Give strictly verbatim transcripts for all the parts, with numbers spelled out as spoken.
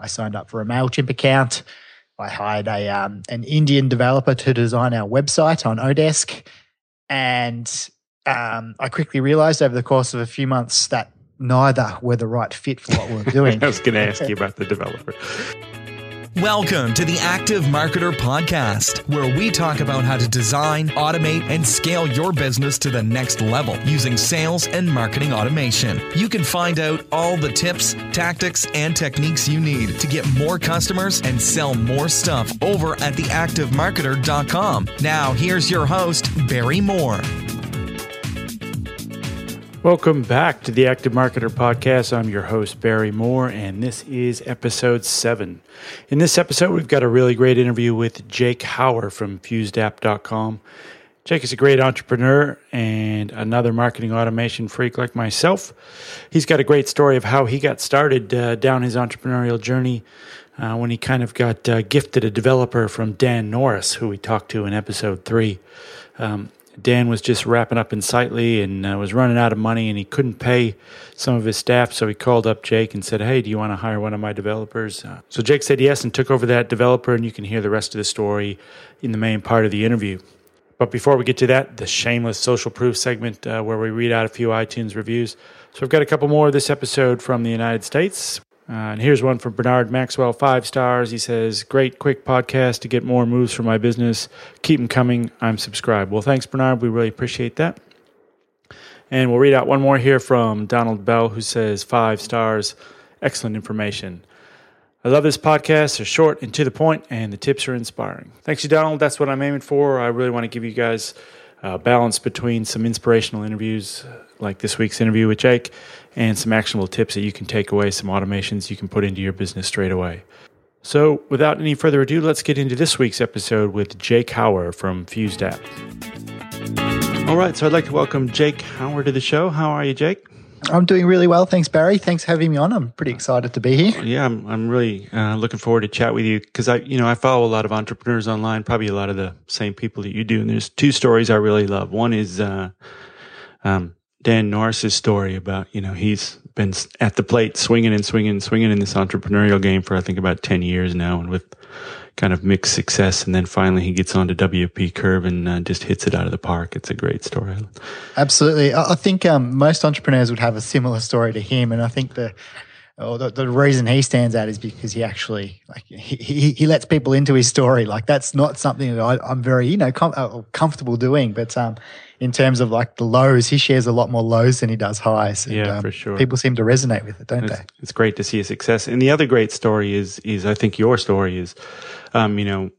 I signed up for a Mailchimp account. I hired a um, an Indian developer to design our website on Odesk. And um, I quickly realized over the course of a few months that neither were the right fit for what we were doing. I was going to ask you about the developer. Welcome to the Active Marketer Podcast, where we talk about how to design, automate, and scale your business to the next level using sales and marketing automation. You can find out all the tips, tactics, and techniques you need to get more customers and sell more stuff over at the active marketer dot com. Now, here's your host, Barry Moore. Welcome back to the Active Marketer Podcast. I'm your host, Barry Moore, and this is episode seven. In this episode, we've got a really great interview with Jake Hower from fuzed app dot com. Jake is a great entrepreneur and another marketing automation freak like myself. He's got a great story of how he got started uh, down his entrepreneurial journey uh, when he kind of got uh, gifted a developer from Dan Norris, who we talked to in episode three. Um, Dan was just wrapping up Insightly and uh, was running out of money, and he couldn't pay some of his staff, so he called up Jake and said, hey, do you want to hire one of my developers? Uh, so Jake said yes and took over that developer, and you can hear the rest of the story in the main part of the interview. But before we get to that, the shameless social proof segment uh, where we read out a few iTunes reviews. So we've got a couple more this episode from the United States. Uh, and here's one from Bernard Maxwell, five stars. He says, great, quick podcast to get more moves for my business. Keep them coming. I'm subscribed. Well, thanks, Bernard. We really appreciate that. And we'll read out one more here from Donald Bell, who says, five stars, excellent information. I love this podcast. They're short and to the point, and the tips are inspiring. Thanks, you, Donald. That's what I'm aiming for. I really want to give you guys a balance between some inspirational interviews like this week's interview with Jake, and some actionable tips that you can take away, some automations you can put into your business straight away. So without any further ado, let's get into this week's episode with Jake Hower from FuzedApp. All right, so I'd like to welcome Jake Hower to the show. How are you, Jake? I'm doing really well. Thanks, Barry. Thanks for having me on. I'm pretty excited to be here. Yeah, I'm, I'm really uh, looking forward to chat with you because I, you know, I follow a lot of entrepreneurs online, probably a lot of the same people that you do. And there's two stories I really love. One is uh, um, Dan Norris's story about, you know, he's been at the plate swinging and swinging and swinging in this entrepreneurial game for, I think, about ten years now, and with kind of mixed success. And then finally he gets onto W P Curve and uh, just hits it out of the park. It's a great story. Absolutely. I think um, most entrepreneurs would have a similar story to him. And I think the, oh, the the reason he stands out is because he actually, like, he, he, he lets people into his story. Like, that's not something that I, I'm very, you know, com- uh, comfortable doing. But um, in terms of like the lows, he shares a lot more lows than he does highs. And, yeah, um, for sure. People seem to resonate with it, don't it's, they? It's great to see a success. And the other great story is, is I think your story is, um, you know,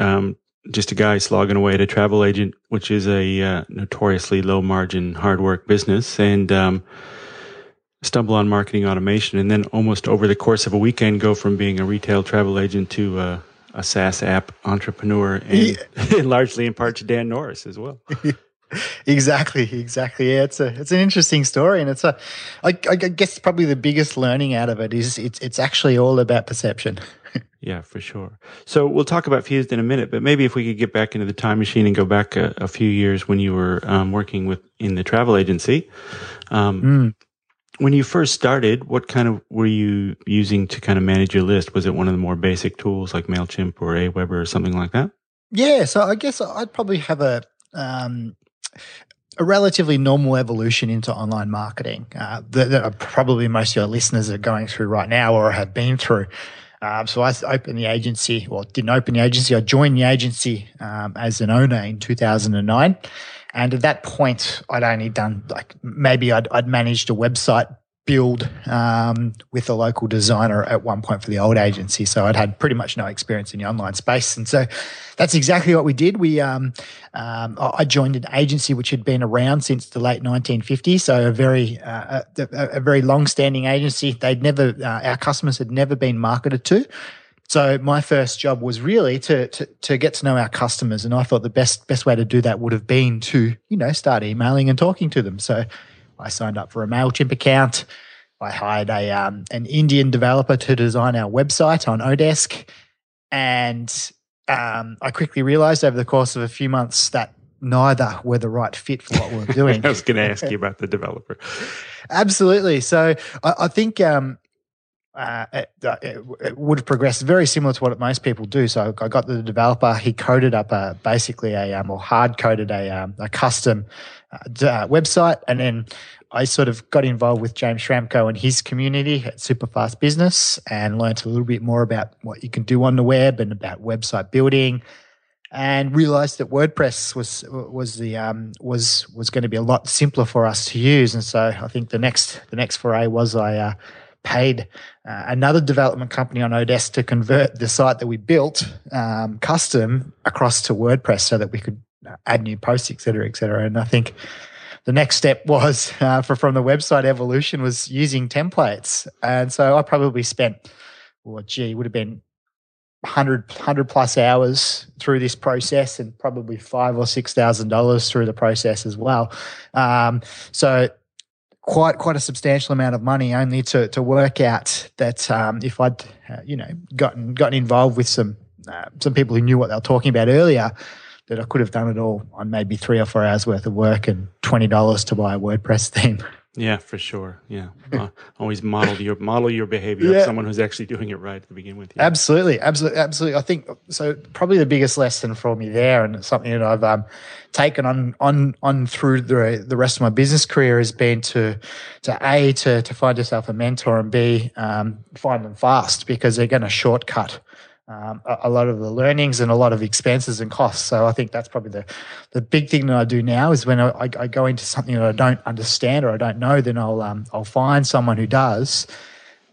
um, just a guy slogging away at a travel agent, which is a uh, notoriously low margin, hard work business. And, um, stumble on marketing automation, and then almost over the course of a weekend go from being a retail travel agent to uh, a SaaS app entrepreneur, and, yeah. And largely in part to Dan Norris as well. Exactly, exactly. Yeah, it's a it's an interesting story, and it's a I, I guess probably the biggest learning out of it is it's it's actually all about perception. Yeah, for sure. So we'll talk about Fuzed in a minute, but maybe if we could get back into the time machine and go back a, a few years when you were um, working with in the travel agency. Um, mm. When you first started, what kind of were you using to kind of manage your list? Was it one of the more basic tools like Mailchimp or AWeber or something like that? Yeah, so I guess I'd probably have a um, a relatively normal evolution into online marketing uh, that, that probably most of your listeners are going through right now or have been through. Um, so I opened the agency, well, didn't open the agency. I joined the agency um, as an owner in two thousand nine. And at that point, I'd only done like maybe I'd, I'd managed a website build um, with a local designer at one point for the old agency. So I'd had pretty much no experience in the online space. And so that's exactly what we did. We um, um, I joined an agency which had been around since the late nineteen fifties. So a very uh, a, a very long-standing agency. They'd never uh, our customers had never been marketed to. So my first job was really to, to to get to know our customers, and I thought the best best way to do that would have been to, you know, start emailing and talking to them. So I signed up for a Mailchimp account. I hired a um, an Indian developer to design our website on Odesk, and um, I quickly realized over the course of a few months that neither were the right fit for what we were doing. I was going to ask you about the developer. Absolutely. So I, I think. Um, Uh, it, uh, it, it would have progressed very similar to what most people do. So I got the developer. He coded up a, basically a um, or hard coded a um, a custom uh, website, and then I sort of got involved with James Schramko and his community at Superfast Business and learned a little bit more about what you can do on the web and about website building, and realized that WordPress was was the um, was was going to be a lot simpler for us to use. And so I think the next the next foray was I. Uh, paid uh, another development company on Odesk to convert the site that we built um, custom across to WordPress so that we could add new posts, et cetera, et cetera. And I think the next step was uh, for, from the website evolution was using templates. And so I probably spent, well, gee, would have been one hundred, one hundred plus hours through this process, and probably five or six thousand dollars through the process as well. Um, so Quite, quite a substantial amount of money, only to to work out that um, if I'd uh, you know gotten gotten involved with some uh, some people who knew what they were talking about earlier, that I could have done it all on maybe three or four hours worth of work and twenty dollars to buy a WordPress theme. Yeah, for sure. Yeah, uh, always model your model your behavior yeah. of someone who's actually doing it right to begin with. Yeah. Absolutely, absolutely, absolutely. I think so. Probably the biggest lesson for me there, and it's something that I've um, taken on on on through the the rest of my business career, has been to to a to to find yourself a mentor, and b um, find them fast, because they're going to shortcut Um, a, a lot of the learnings and a lot of expenses and costs. So I think that's probably the, the big thing that I do now is when I, I, I go into something that I don't understand or I don't know, then I'll um, I'll find someone who does,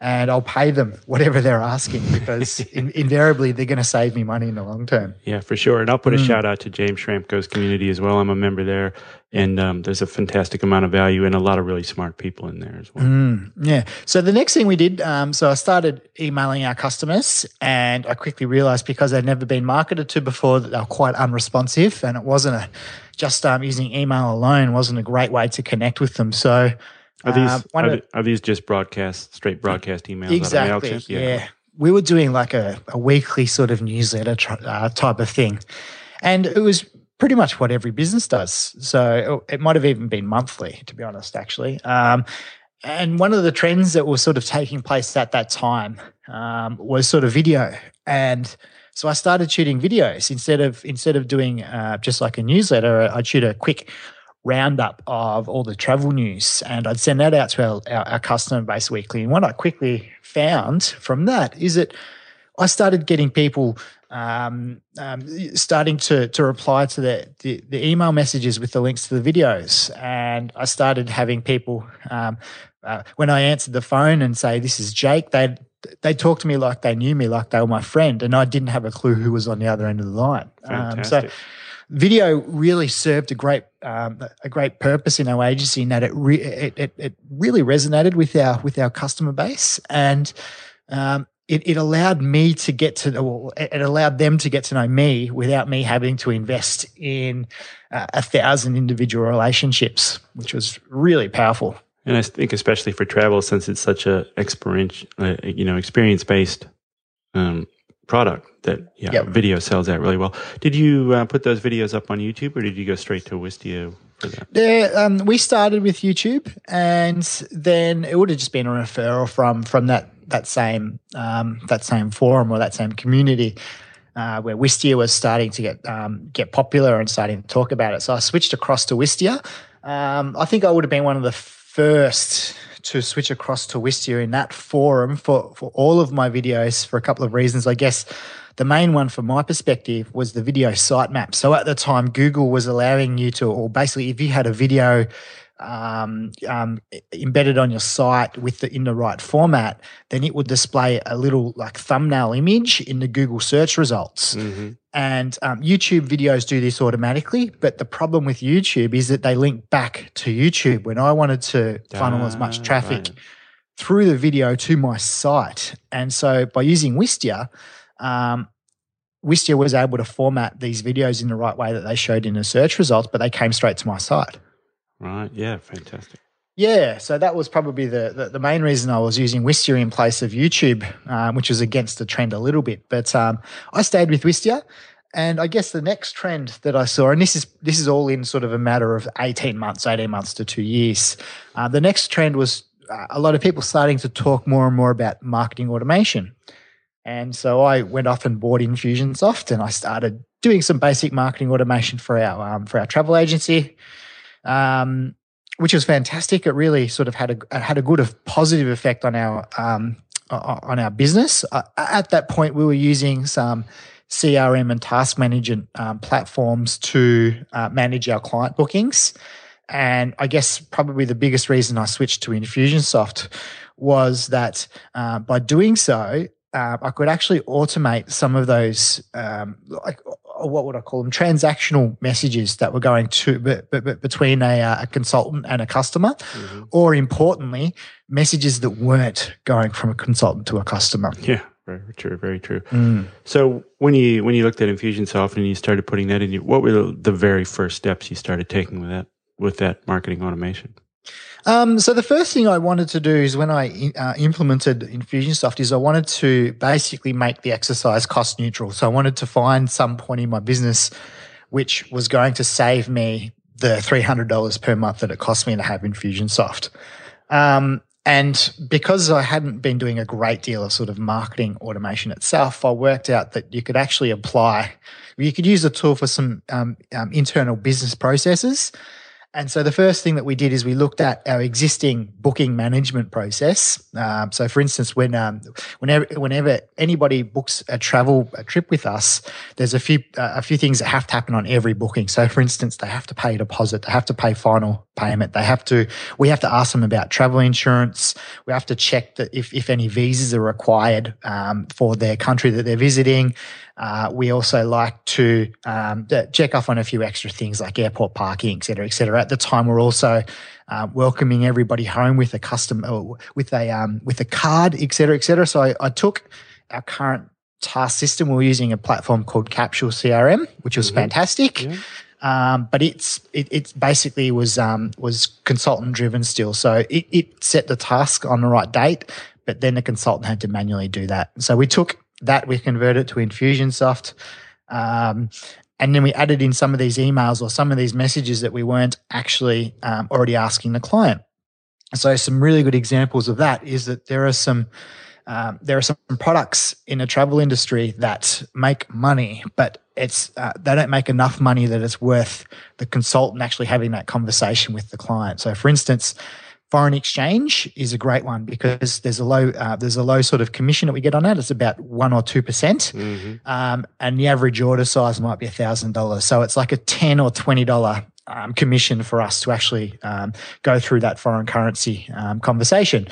and I'll pay them whatever they're asking, because in, invariably they're going to save me money in the long term. Yeah, for sure. And I'll put a mm. shout out to James Schramko's community as well. I'm a member there, and um, there's a fantastic amount of value and a lot of really smart people in there as well. Mm, yeah. So the next thing we did, um, so I started emailing our customers, and I quickly realized, because they'd never been marketed to before, that they were quite unresponsive, and it wasn't a, just um, using email alone wasn't a great way to connect with them. So Are these um, are, the, are these just broadcast, straight broadcast emails? Exactly. Out of Mailchimp? Yeah. yeah, we were doing like a, a weekly sort of newsletter tr- uh, type of thing, and it was pretty much what every business does. So it, it might have even been monthly, to be honest, actually. Um, and one of the trends that was sort of taking place at that time um, was sort of video, and so I started shooting videos instead of instead of doing uh, just like a newsletter. I'd shoot a quick roundup of all the travel news, and I'd send that out to our, our, our customer base weekly. And what I quickly found from that is that I started getting people um, um, starting to to reply to the, the, the email messages with the links to the videos. And I started having people, um, uh, when I answered the phone and say, "This is Jake," they'd they talked to me like they knew me, like they were my friend, and I didn't have a clue who was on the other end of the line. Fantastic. Um, so video really served a great um, a great purpose in our agency, in that it, re- it it it really resonated with our with our customer base, and um, it it allowed me to get to well, it allowed them to get to know me without me having to invest in uh, a thousand individual relationships, which was really powerful. And I think especially for travel, since it's such a experience uh, you know experience based um, product. That yeah, yep. Video sells out really well. Did you uh, put those videos up on YouTube, or did you go straight to Wistia for that? Yeah, um, we started with YouTube, and then it would have just been a referral from from that that same um, that same forum or that same community uh, where Wistia was starting to get um, get popular and starting to talk about it. So I switched across to Wistia. Um, I think I would have been one of the first to switch across to Wistia in that forum for, for all of my videos, for a couple of reasons. I guess the main one from my perspective was the video sitemap. So at the time, Google was allowing you to, or basically if you had a video um, um, embedded on your site with the, in the right format, then it would display a little like thumbnail image in the Google search results. Mm-hmm. And um, YouTube videos do this automatically, but the problem with YouTube is that they link back to YouTube. When I wanted to funnel ah, as much traffic right. through the video to my site, and so by using Wistia, um, Wistia was able to format these videos in the right way that they showed in the search results, but they came straight to my site. Right, yeah, fantastic. Yeah, so that was probably the, the, the main reason I was using Wistia in place of YouTube, um, which was against the trend a little bit. But um, I stayed with Wistia, and I guess the next trend that I saw, and this is this is all in sort of a matter of eighteen months, eighteen months to two years, uh, the next trend was a lot of people starting to talk more and more about marketing automation. And so I went off and bought Infusionsoft, and I started doing some basic marketing automation for our um, for our travel agency, um, which was fantastic. It really sort of had a had a good of positive effect on our um, on our business. Uh, at that point, we were using some C R M and task management um, platforms to uh, manage our client bookings. And I guess probably the biggest reason I switched to Infusionsoft was that uh, by doing so, uh, I could actually automate some of those, um, like what would I call them, transactional messages that were going to but, but, but between a, a consultant and a customer, mm-hmm. or importantly, messages that weren't going from a consultant to a customer. Yeah. Very true, very true. Mm. So when you when you looked at Infusionsoft and you started putting that in, you, what were the, the very first steps you started taking with that with that marketing automation? Um, so the first thing I wanted to do is when I uh, implemented Infusionsoft is I wanted to basically make the exercise cost neutral. So I wanted to find some point in my business which was going to save me the three hundred dollars per month that it cost me to have Infusionsoft. Um And because I hadn't been doing a great deal of sort of marketing automation itself, I worked out that you could actually apply, you could use the tool for some um, um, internal business processes. And so the first thing that we did is we looked at our existing booking management process. Um, so, for instance, when um, whenever whenever anybody books a travel a trip with us, there's a few uh, a few things that have to happen on every booking. So, for instance, they have to pay a deposit, they have to pay final payment, they have to we have to ask them about travel insurance, we have to check that if if any visas are required um, for their country that they're visiting. Uh, we also like to um, check off on a few extra things like airport parking, et cetera, et cetera. At the time, we're also uh, welcoming everybody home with a custom or with a um, with a card, et cetera, et cetera. So I, I took our current task system. We're using a platform called Capsule C R M, which was mm-hmm. fantastic. Yeah. Um, but it's it, it's basically was um, was consultant driven still. So it, it set the task on the right date, but then the consultant had to manually do that. So we took that, we convert it to Infusionsoft, um, and then we added in some of these emails or some of these messages that we weren't actually um, already asking the client. So some really good examples of that is that there are some um, there are some products in the travel industry that make money, but it's uh, they don't make enough money that it's worth the consultant actually having that conversation with the client. So, for instance, foreign exchange is a great one because there's a low uh, there's a low sort of commission that we get on that. It's about one or two percent, mm-hmm. um, and the average order size might be a thousand dollars. So it's like a ten or twenty dollar um, commission for us to actually um, go through that foreign currency um, conversation.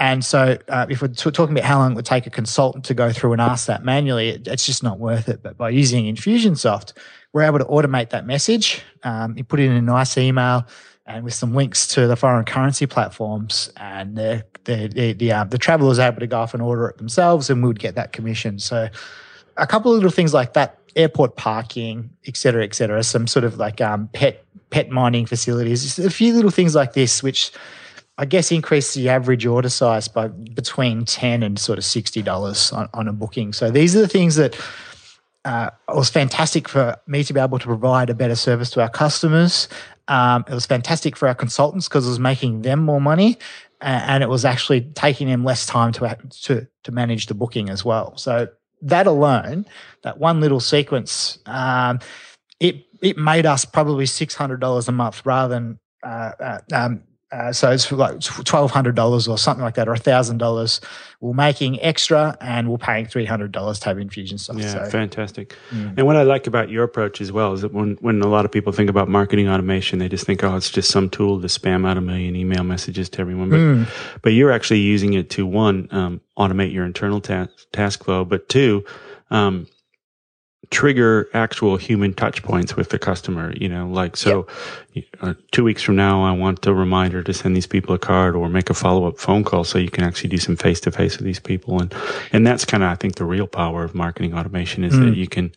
And so, uh, if we're t- talking about how long it would take a consultant to go through and ask that manually, it, it's just not worth it. But by using Infusionsoft, we're able to automate that message. Um, you put it in a nice email, and with some links to the foreign currency platforms, and the the the, the, uh, the traveler was able to go off and order it themselves, and we would get that commission. So, a couple of little things like that, airport parking, et cetera, et cetera. Some sort of like um, pet pet mining facilities, just a few little things like this, which I guess increase the average order size by between ten and sort of sixty dollars on, on a booking. So these are the things that uh, was fantastic for me to be able to provide a better service to our customers. Um, it was fantastic for our consultants because it was making them more money, and, and it was actually taking them less time to, to to manage the booking as well. So that alone, that one little sequence, um, it it made us probably six hundred dollars a month rather than uh, uh, um, uh, so it's like twelve hundred dollars or something like that, or a thousand dollars. We're making extra, and we're paying three hundred dollars to have Infusionsoft. Yeah, so, fantastic. Mm. And what I like about your approach as well is that when, when a lot of people think about marketing automation, they just think, oh, it's just some tool to spam out a million email messages to everyone. But, mm. but you're actually using it to one, um, automate your internal ta- task flow, but two, um, trigger actual human touch points with the customer, you know, like, so yep. uh, two weeks from now, I want a reminder to send these people a card or make a follow-up phone call so you can actually do some face-to-face with these people. And, and that's kind of, I think, the real power of marketing automation is mm. that you can,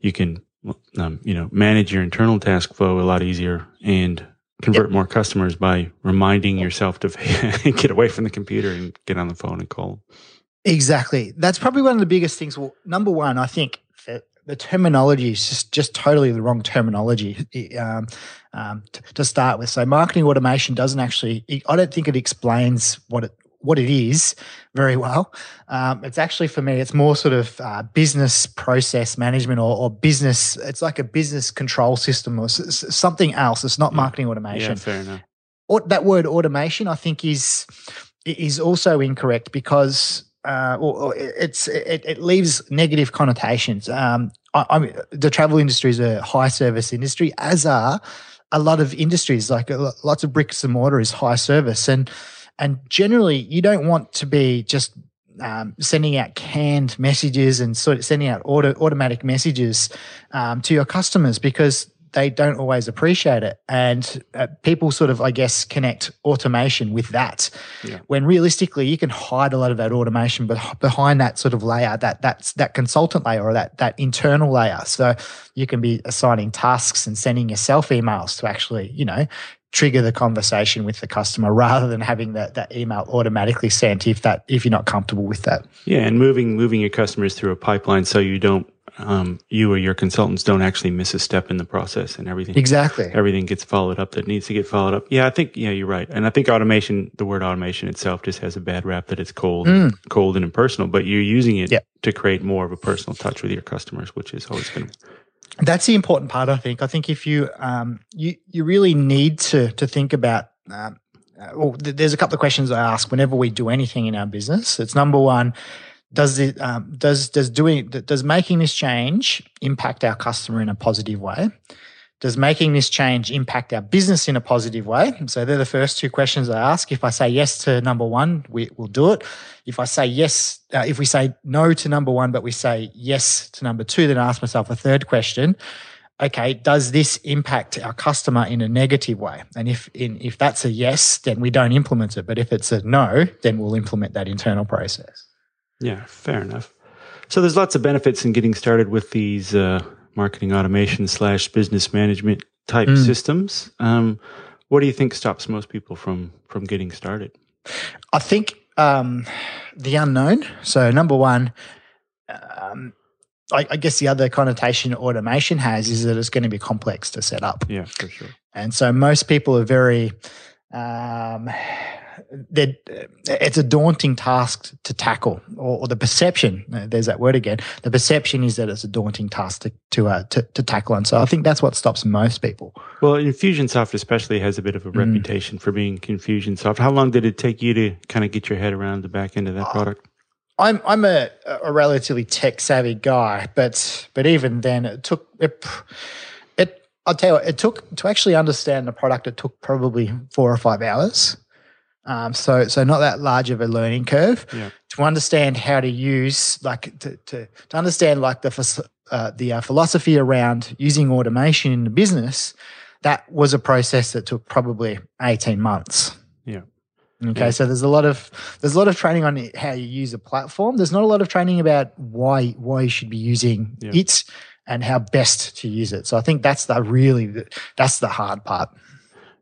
you can, um, you know, manage your internal task flow a lot easier and convert yep. more customers by reminding yep. yourself to get away from the computer and get on the phone and call. Exactly. That's probably one of the biggest things. Well, number one, I think, the terminology is just, just totally the wrong terminology um, um, to, to start with. So marketing automation doesn't actually, it, I don't think it explains what it what it is very well. Um, it's actually, for me, it's more sort of uh, business process management or, or business, it's like a business control system or s something else. It's not marketing automation. Yeah, fair enough. Or, that word automation, I think, is is also incorrect because uh, or, or it's it, it leaves negative connotations. Um, I, I, the travel industry is a high service industry, as are a lot of industries. Like uh, lots of bricks and mortar is high service, and And generally, you don't want to be just um, sending out canned messages and sort of sending out auto, automatic messages um, to your customers because they don't always appreciate it. And uh, people sort of, I guess, connect automation with that. Yeah. When realistically, you can hide a lot of that automation, but behind that sort of layer, that that's that consultant layer or that that internal layer. So you can be assigning tasks and sending yourself emails to actually, you know, trigger the conversation with the customer rather than having that, that email automatically sent if that if you're not comfortable with that. Yeah, and moving moving your customers through a pipeline so you don't um, you or your consultants don't actually miss a step in the process and everything exactly everything gets followed up that needs to get followed up. Yeah, I think yeah you're right, and I think automation, the word automation itself, just has a bad rap that it's cold, mm. cold and impersonal. But you're using it yep. to create more of a personal touch with your customers, which is always going to. That's the important part, I think. I think if you um, you you really need to to think about. Um, uh, well, th there's a couple of questions I ask whenever we do anything in our business. It's number one: does it um, does does doing does making this change impact our customer in a positive way? Does making this change impact our business in a positive way? So they're the first two questions I ask. If I say yes to number one, we will do it. If I say yes, uh, if we say no to number one, but we say yes to number two, then I ask myself a third question. Okay, does this impact our customer in a negative way? And if in, if that's a yes, then we don't implement it. But if it's a no, then we'll implement that internal process. Yeah, fair enough. So there's lots of benefits in getting started with these uh marketing automation slash business management type mm. systems. Um, what do you think stops most people from from getting started? I think um, the unknown. So number one, um, I, I guess the other connotation automation has is that it's going to be complex to set up. Yeah, for sure. And so most people are very. Um, it's a daunting task to tackle, or, or the perception. There's that word again. The perception is that it's a daunting task to to, uh, to to tackle, and so I think that's what stops most people. Well, Infusionsoft especially has a bit of a mm. reputation for being Infusionsoft. How long did it take you to kind of get your head around the back end of that uh, product? I'm I'm a, a relatively tech savvy guy, but but even then, it took. It, it I'll tell you, what, it took to actually understand the product. It took probably four or five hours. Um, so, so not that large of a learning curve yeah. to understand how to use, like to to, to understand like the uh, the uh, philosophy around using automation in the business. That was a process that took probably eighteen months. Yeah. Okay. Yeah. So there's a lot of there's a lot of training on how you use a platform. There's not a lot of training about why why you should be using yeah. it and how best to use it. So I think that's the really that's the hard part.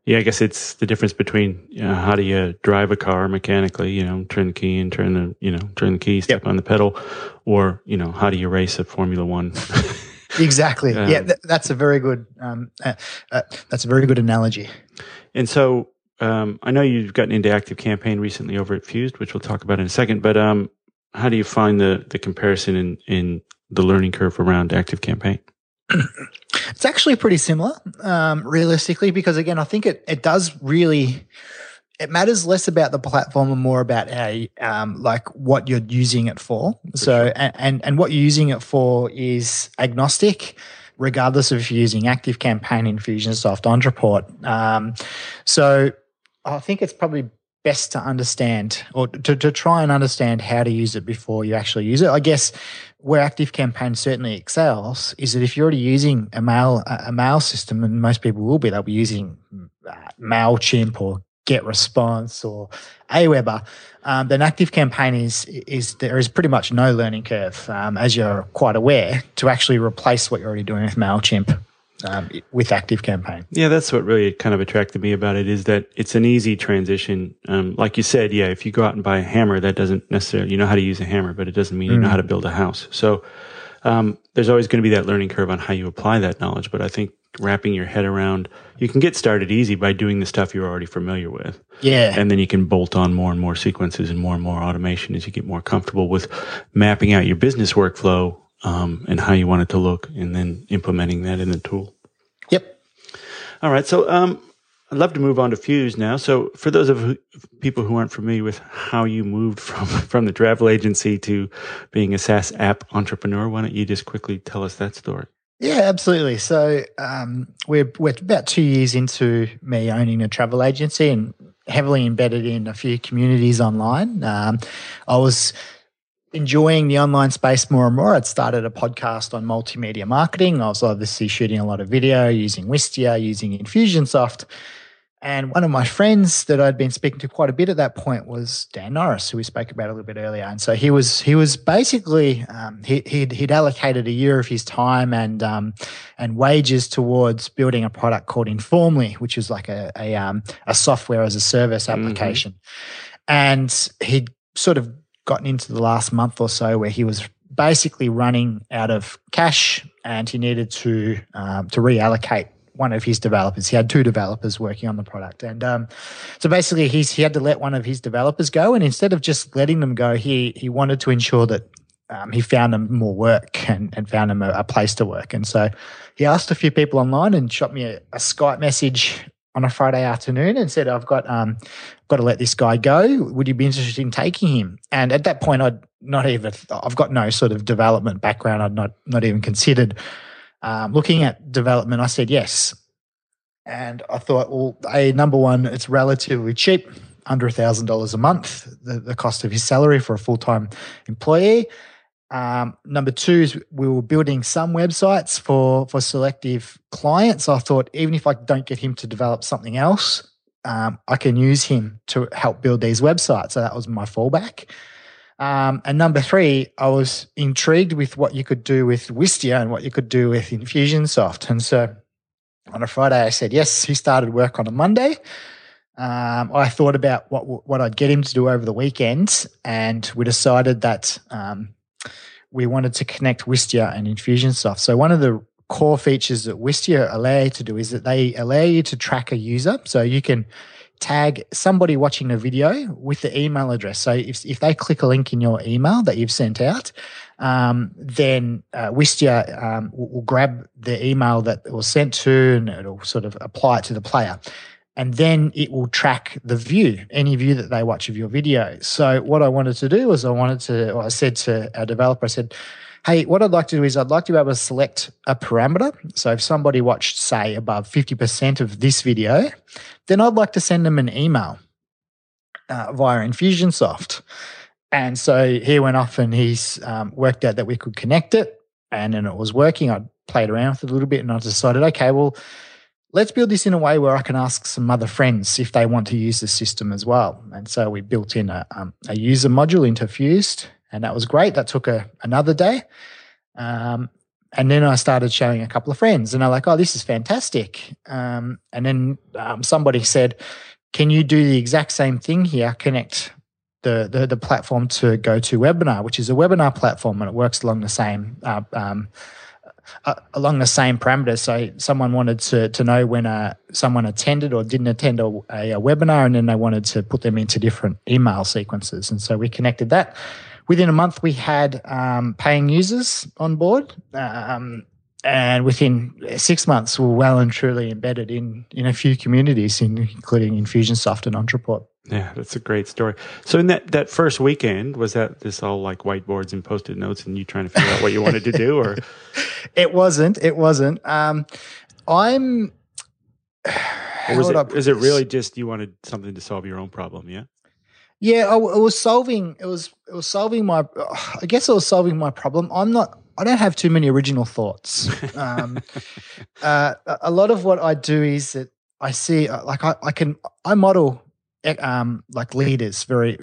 Yeah, I guess it's the difference between you know, how do you drive a car mechanically, you know, turn the key and turn the, you know, turn the key, step yep. on the pedal, or, you know, how do you race a Formula One? Exactly. um, yeah, th that's a very good um, uh, uh, that's a very good analogy. And so um, I know you've gotten into Active Campaign recently over at Fuzed, which we'll talk about in a second. But um, how do you find the the comparison in in the learning curve around Active Campaign? It's actually pretty similar, um, realistically, because again, I think it it does really it matters less about the platform and more about a um, like what you're using it for. for so sure. and, and and what you're using it for is agnostic, regardless of if you're using Active Campaign, Infusionsoft, OnReport. Um, so I think it's probably best to understand or to, to try and understand how to use it before you actually use it. I guess where Active Campaign certainly excels is that if you're already using a mail a mail system, and most people will be, they'll be using Mailchimp or GetResponse or AWeber, um, then Active Campaign is is there is pretty much no learning curve, um, as you're quite aware, to actually replace what you're already doing with Mailchimp. Um, with Active Campaign. Yeah, that's what really kind of attracted me about it, is that it's an easy transition. Um, like you said, yeah, if you go out and buy a hammer, that doesn't necessarily, you know how to use a hammer, but it doesn't mean mm. you know how to build a house. So um, there's always going to be that learning curve on how you apply that knowledge. But I think wrapping your head around, you can get started easy by doing the stuff you're already familiar with. Yeah. And then you can bolt on more and more sequences and more and more automation as you get more comfortable with mapping out your business workflow um, and how you want it to look, and then implementing that in the tool. Yep. All right. So um, I'd love to move on to Fuse now. So for those of who, people who aren't familiar with how you moved from, from the travel agency to being a SaaS app entrepreneur, why don't you just quickly tell us that story? Yeah, absolutely. So um, we're we're about two years into me owning a travel agency and heavily embedded in a few communities online. Um, I was enjoying the online space more and more. I'd started a podcast on multimedia marketing. I was obviously shooting a lot of video, using Wistia, using Infusionsoft. And one of my friends that I'd been speaking to quite a bit at that point was Dan Norris, who we spoke about a little bit earlier. And so he was he was basically um, he he'd, he'd allocated a year of his time and um, and wages towards building a product called Informly, which is like a a, um, a software as a service application. Mm-hmm. And he'd sort of gotten into the last month or so where he was basically running out of cash, and he needed to um, to reallocate one of his developers. He had two developers working on the product. And um, so basically he's, he had to let one of his developers go. And instead of just letting them go, he he wanted to ensure that um, he found them more work and, and found them a, a place to work. And so he asked a few people online and shot me a, a Skype message on a Friday afternoon and said, I've got um got to let this guy go. Would you be interested in taking him? And at that point, I'd not even, I've got no sort of development background. I'd not not even considered Um, looking at development, I said yes. And I thought, well, a number one, it's relatively cheap, under one thousand dollars a month, the, the cost of his salary for a full-time employee. Um, number two is we were building some websites for, for selective clients. I thought, even if I don't get him to develop something else, um, I can use him to help build these websites. So that was my fallback. Um, and number three, I was intrigued with what you could do with Wistia and what you could do with Infusionsoft. And so on a Friday, I said yes. He started work on a Monday. Um, I thought about what what I'd get him to do over the weekend, and we decided that um, we wanted to connect Wistia and Infusionsoft. So one of the core features that Wistia allow you to do is that they allow you to track a user, so you can tag somebody watching a video with the email address. So if if they click a link in your email that you've sent out, um, then uh, Wistia um, will, will grab the email that it was sent to, and it'll sort of apply it to the player. And then it will track the view, any view that they watch of your video. So what I wanted to do was I wanted to, or I said to our developer, I said, hey, what I'd like to do is I'd like to be able to select a parameter. So if somebody watched, say, above fifty percent of this video, then I'd like to send them an email uh, via Infusionsoft. And so he went off and he's um, worked out that we could connect it, and then it was working. I played around with it a little bit, and I decided, okay, well, let's build this in a way where I can ask some other friends if they want to use the system as well. And so we built in a, um, a user module into Fused. And that was great. That took a, another day. Um, and then I started showing a couple of friends. And they're like, oh, this is fantastic. Um, and then um, somebody said, can you do the exact same thing here, connect the, the, the platform to GoToWebinar, which is a webinar platform, and it works along the same uh, um, uh, along the same parameters. So someone wanted to, to know when uh, someone attended or didn't attend a, a webinar, and then they wanted to put them into different email sequences. And so we connected that. Within a month, we had um, paying users on board, um, and within six months, we were well and truly embedded in in a few communities, in, including Infusionsoft and Entreport. Yeah, that's a great story. So in that, that first weekend, was that this all like whiteboards and Post-it notes and you trying to figure out what you wanted to do? Or It wasn't. It wasn't. Um, I'm – was it, is it really just you wanted something to solve your own problem, yeah? Yeah, I, it was solving. It was it was solving my. I guess it was solving my problem. I'm not. I don't have too many original thoughts. Um, uh, a lot of what I do is that I see, like I, I can I model um, like leaders very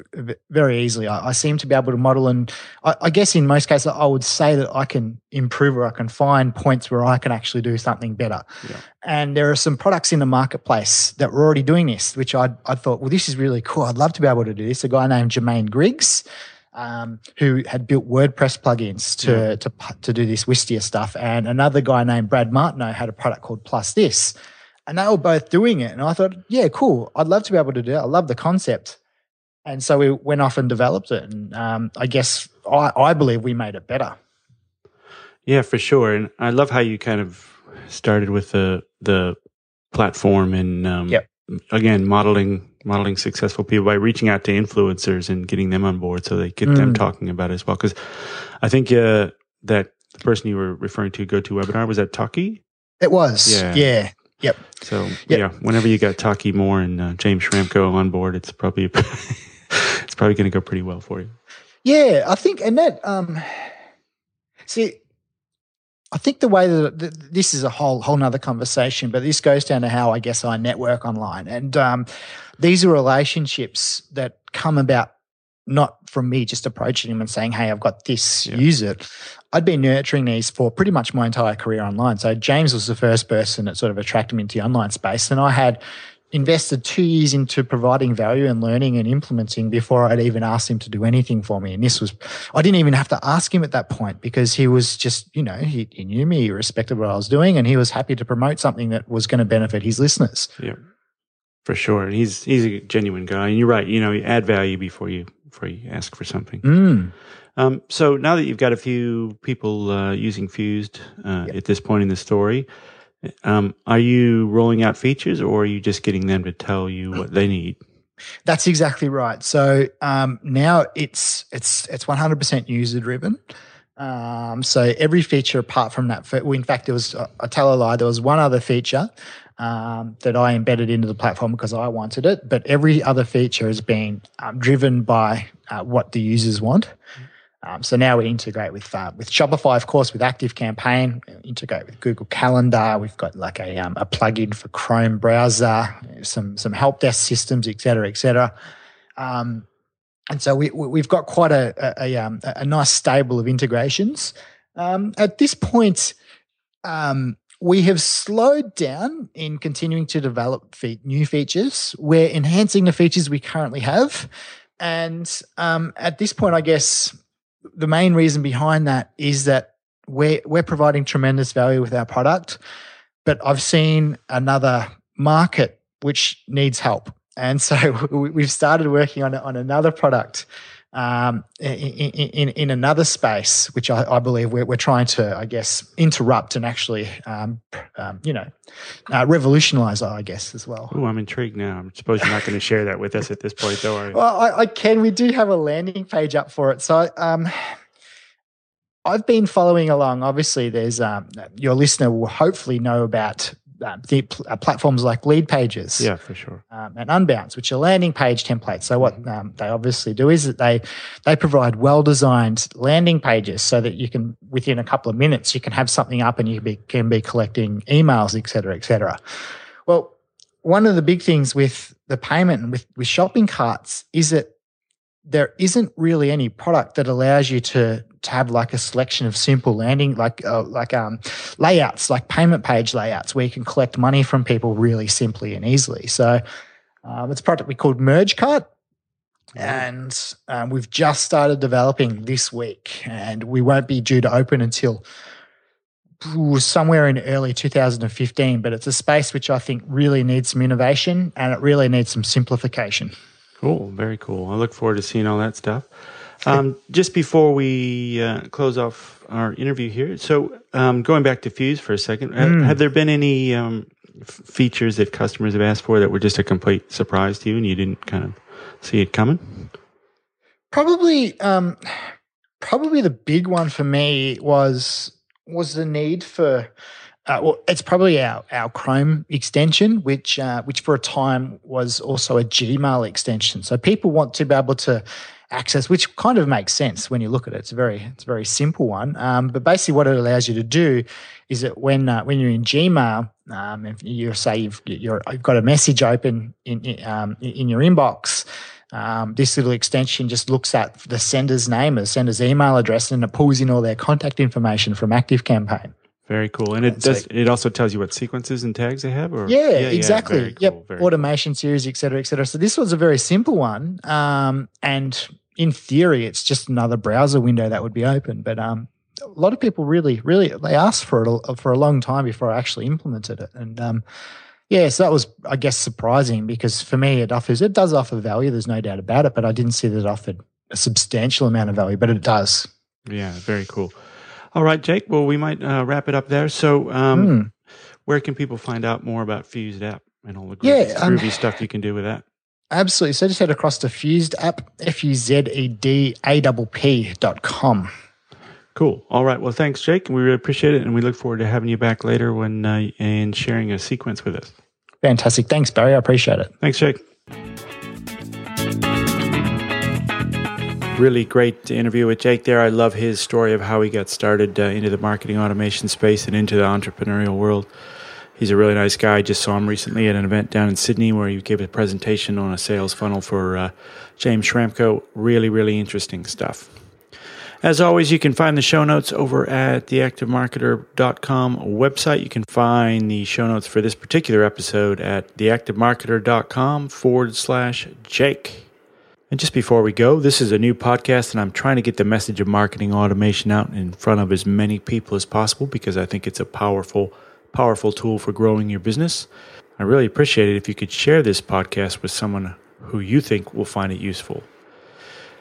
very easily. I, I seem to be able to model, and I, I guess in most cases I would say that I can improve, or I can find points where I can actually do something better. Yeah. And there are some products in the marketplace that were already doing this, which I I thought, well, this is really cool. I'd love to be able to do this. A guy named Jermaine Griggs um, who had built WordPress plugins to, yeah. to to do this Wistia stuff, and another guy named Brad Martineau had a product called Plus This, and they were both doing it. And I thought, yeah, cool. I'd love to be able to do that. I love the concept. And so we went off and developed it. And um, I guess I, I believe we made it better. Yeah, for sure. And I love how you kind of started with the the platform and um, yep. again, modeling modeling successful people by reaching out to influencers and getting them on board so they get mm. them talking about it as well. Because I think uh, that the person you were referring to, GoToWebinar, was that Taki? It was. Yeah. yeah. Yep. So yep. yeah, whenever you got Taki Moore and uh, James Schramko on board, it's probably it's probably going to go pretty well for you. Yeah, I think, and that um, see, I think the way that th- this is a whole whole nother conversation, but this goes down to how I guess I network online, and um, these are relationships that come about not from me just approaching him and saying, "Hey, I've got this, yeah. use it." I'd been nurturing these for pretty much my entire career online. So James was the first person that sort of attracted me into the online space, and I had invested two years into providing value and learning and implementing before I'd even asked him to do anything for me. And this was, I didn't even have to ask him at that point because he was just, you know, he, he knew me, he respected what I was doing, and he was happy to promote something that was going to benefit his listeners. Yeah, for sure. And he's he's a genuine guy. And you're right, you know, you add value before you before you ask for something. Mm. Um, so now that you've got a few people uh, using Fuzed uh, yep. at this point in the story, um, are you rolling out features or are you just getting them to tell you what they need? That's exactly right. So um, now it's it's it's one hundred percent user driven. Um, so every feature apart from that, for, well, in fact, there was I, I tell a lie. There was one other feature um, that I embedded into the platform because I wanted it, but every other feature has been um, driven by uh, what the users want. Um, so now we integrate with uh, with Shopify, of course, with Active Campaign, integrate with Google Calendar. We've got like a um, a plugin for Chrome browser, some some help desk systems, et cetera, et cetera. Um, and so we we've got quite a a, a, um, a nice stable of integrations. Um, at this point, um, we have slowed down in continuing to develop fe- new features. We're enhancing the features we currently have, and um, at this point, I guess. The main reason behind that is that we're, we're providing tremendous value with our product, but I've seen another market which needs help. And so we've started working on, on another product um, in, in, in another space, which I, I believe we're, we're trying to, I guess, interrupt and actually, um, um, you know, uh, revolutionize, I guess, as well. Oh, I'm intrigued now. I suppose you're not going to share that with us at this point, though, are you? Well, I, I can. We do have a landing page up for it. So um, I've been following along. Obviously, there's um, your listener will hopefully know about Um, the pl- uh, platforms like Leadpages, yeah, for sure, um, and Unbounce, which are landing page templates. So what um, they obviously do is that they they provide well-designed landing pages so that you can, within a couple of minutes, you can have something up and you can be, can be collecting emails, et cetera, et cetera. Well, one of the big things with the payment and with, with shopping carts is that there isn't really any product that allows you to to have like a selection of simple landing, like uh, like um layouts, like payment page layouts, where you can collect money from people really simply and easily. So um, it's a product we called MergeCart, and um, we've just started developing this week, and we won't be due to open until somewhere in early two thousand fifteen. But it's a space which I think really needs some innovation, and it really needs some simplification. Cool, very cool. I look forward to seeing all that stuff. Um, just before we uh, close off our interview here, so um, going back to Fuzed for a second, mm. have, have there been any um, f- features that customers have asked for that were just a complete surprise to you and you didn't kind of see it coming? Probably, um, probably the big one for me was was the need for. Uh, well, it's probably our, our Chrome extension, which uh, which for a time was also a Gmail extension. So people want to be able to access, which kind of makes sense when you look at it. It's a very it's a very simple one. Um, but basically, what it allows you to do is that when uh, when you're in Gmail, um, if you say you've you're, you've got a message open in in, um, in your inbox. Um, this little extension just looks at the sender's name, the sender's email address, and it pulls in all their contact information from Active Campaign. Very cool. And it does. It also tells you what sequences and tags they have? Or? Yeah, yeah, exactly. Yeah, very cool, yep. Very Automation cool. series, et cetera, et cetera. So this was a very simple one. Um, and in theory, it's just another browser window that would be open. But um, a lot of people really, really, they asked for it for a long time before I actually implemented it. And um, yeah, so that was, I guess, surprising, because for me, it offers, it does offer value. There's no doubt about it, but I didn't see that it offered a substantial amount of value, but it does. Yeah, very cool. All right, Jake. Well, we might uh, wrap it up there. So um, mm. where can people find out more about FuzedApp and all the groovy, yeah, um, groovy stuff you can do with that? Absolutely. So just head across to FuzedApp, F U Z E D A P P dot com. Cool. All right. Well, thanks, Jake. We really appreciate it, and we look forward to having you back later when uh, and sharing a sequence with us. Fantastic. Thanks, Barry. I appreciate it. Thanks, Jake. Really great interview with Jake there. I love his story of how he got started uh, into the marketing automation space and into the entrepreneurial world. He's a really nice guy. I just saw him recently at an event down in Sydney where he gave a presentation on a sales funnel for uh, James Schramko. Really, really interesting stuff. As always, you can find the show notes over at the active marketer dot com website. You can find the show notes for this particular episode at theactivemarketer.com forward slash Jake. And just before we go, this is a new podcast, and I'm trying to get the message of marketing automation out in front of as many people as possible, because I think it's a powerful, powerful tool for growing your business. I really appreciate it if you could share this podcast with someone who you think will find it useful.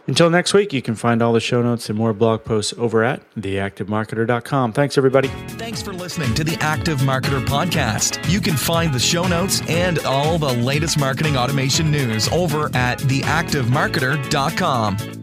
Until next week, you can find all the show notes and more blog posts over at the active marketer dot com. Thanks, everybody. Thanks for listening to the Active Marketer Podcast. You can find the show notes and all the latest marketing automation news over at the active marketer dot com.